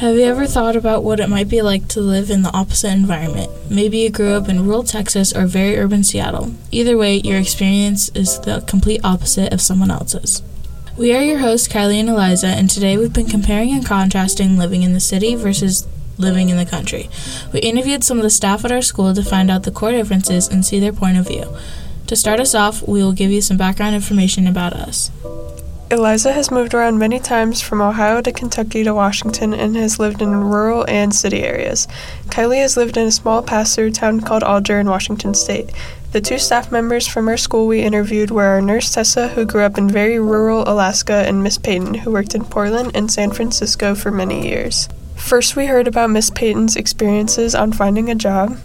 Have you ever thought about what it might be like to live in the opposite environment? Maybe you grew up in rural Texas or very urban Seattle. Either way, your experience is the complete opposite of someone else's. We are your hosts, Kylie and Eliza, and today we've been comparing and contrasting living in the city versus living in the country. We interviewed some of the staff at our school to find out the core differences and see their point of view. To start us off, we will give you some background information about us. Eliza has moved around many times from Ohio to Kentucky to Washington and has lived in rural and city areas. Kylie has lived in a small pass-through town called Alder in Washington State. The two staff members from our school we interviewed were our nurse Tessa, who grew up in very rural Alaska, and Miss Peyton, who worked in Portland and San Francisco for many years. First, we heard about Miss Peyton's experiences on finding a job.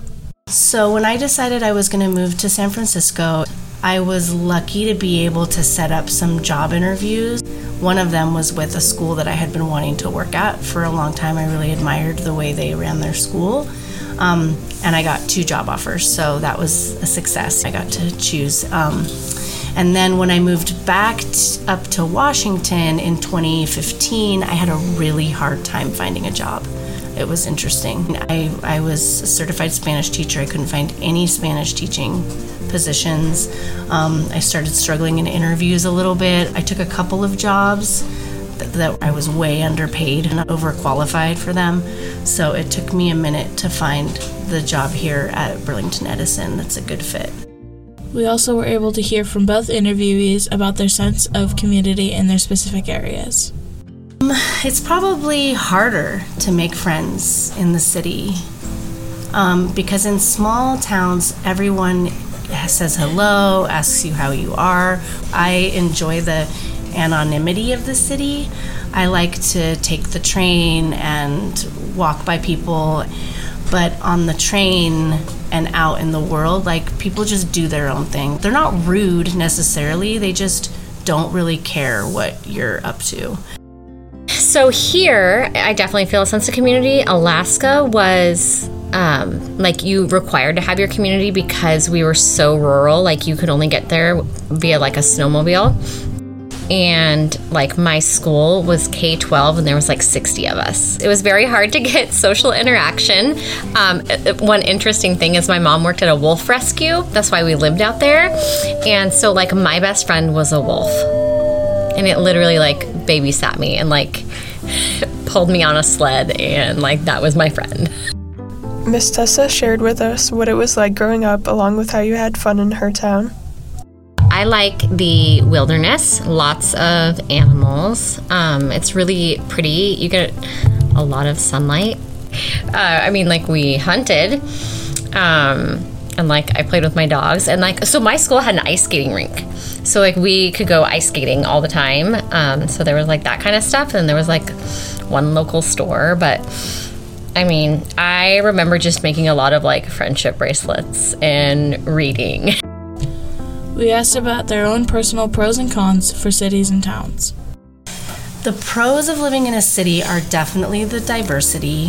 So when I decided I was going to move to San Francisco, I was lucky to be able to set up some job interviews. One of them was with a school that I had been wanting to work at for a long time. I really admired the way they ran their school, and I got 2 job offers, so that was a success. I got to choose. And then when I moved back up to Washington in 2015, I had a really hard time finding a job. It was interesting. I was a certified Spanish teacher. I couldn't find any Spanish teaching positions. I started struggling in interviews a little bit. I took a couple of jobs that I was way underpaid and overqualified for them. So it took me a minute to find the job here at Burlington Edison that's a good fit. We also were able to hear from both interviewees about their sense of community in their specific areas. It's probably harder to make friends in the city because in small towns, everyone says hello, asks you how you are. I enjoy the anonymity of the city. I like to take the train and walk by people, but on the train and out in the world, like, people just do their own thing. They're not rude necessarily, they just don't really care what you're up to. So here, I definitely feel a sense of community. Alaska was, you required to have your community because we were so rural. Like, you could only get there via, a snowmobile. And, my school was K-12, and there was, 60 of us. It was very hard to get social interaction. One interesting thing is my mom worked at a wolf rescue. That's why we lived out there. And so, my best friend was a wolf. And it literally, babysat me and pulled me on a sled, and that was my friend. Miss Tessa shared with us what it was like growing up, along with how you had fun in her town. I like the wilderness, lots of animals. It's really pretty. You get a lot of sunlight. We hunted, and I played with my dogs, and so my school had an ice skating rink. So we could go ice skating all the time. So there was that kind of stuff, and there was one local store. But I remember just making a lot of friendship bracelets and reading. We asked about their own personal pros and cons for cities and towns. The pros of living in a city are definitely the diversity.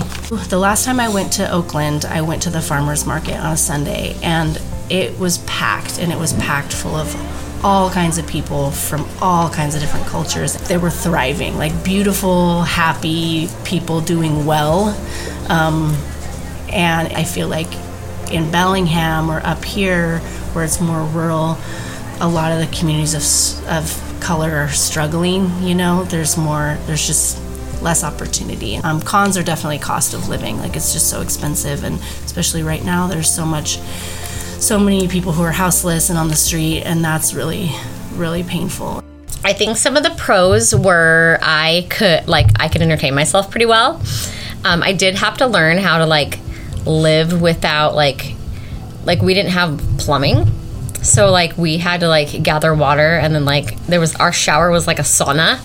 The last time I went to Oakland, I went to the farmer's market on a Sunday, and it was packed, full of all kinds of people from all kinds of different cultures. They were thriving, beautiful, happy people doing well. And I feel like in Bellingham or up here, where it's more rural, a lot of the communities of color are struggling. There's just less opportunity. Cons are definitely cost of living. It's just so expensive, and especially right now, there's so many people who are houseless and on the street, and that's really, really painful. I think some of the pros were I could entertain myself pretty well. I did have to learn how to live without we didn't have plumbing, so we had to gather water, and then there was, our shower was a sauna.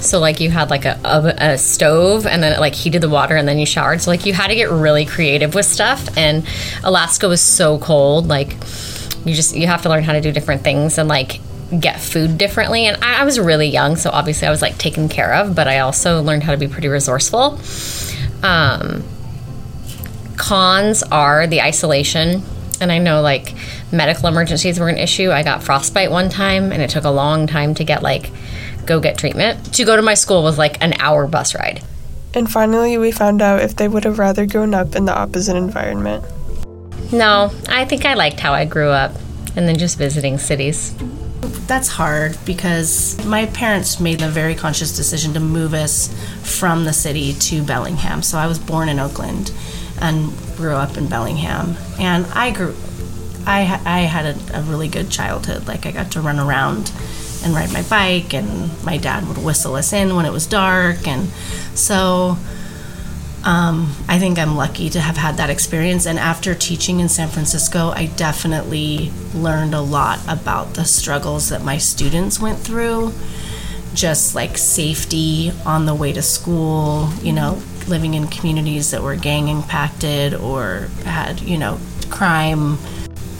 So, you had, a stove, and then it, heated the water, and then you showered. So, you had to get really creative with stuff, and Alaska was so cold. You have to learn how to do different things and, get food differently. And I was really young, so obviously I was, taken care of, but I also learned how to be pretty resourceful. Cons are the isolation. And I know, medical emergencies were an issue. I got frostbite one time, and it took a long time to get treatment. To go to my school was an hour bus ride. And finally, we found out if they would have rather grown up in the opposite environment. No, I think I liked how I grew up, and then just visiting cities. That's hard because my parents made a very conscious decision to move us from the city to Bellingham. So I was born in Oakland and grew up in Bellingham. And I had a really good childhood. Like, I got to run around and ride my bike, and my dad would whistle us in when it was dark. And so I think I'm lucky to have had that experience. And after teaching in San Francisco, I definitely learned a lot about the struggles that my students went through, just like safety on the way to school, you know, living in communities that were gang impacted or had, you know, crime.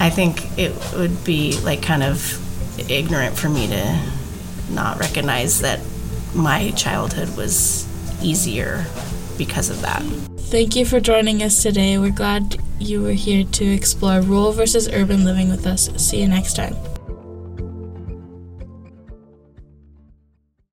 I think it would be like kind of ignorant for me to not recognize that my childhood was easier because of that. Thank you for joining us today. We're glad you were here to explore rural versus urban living with us. See you next time.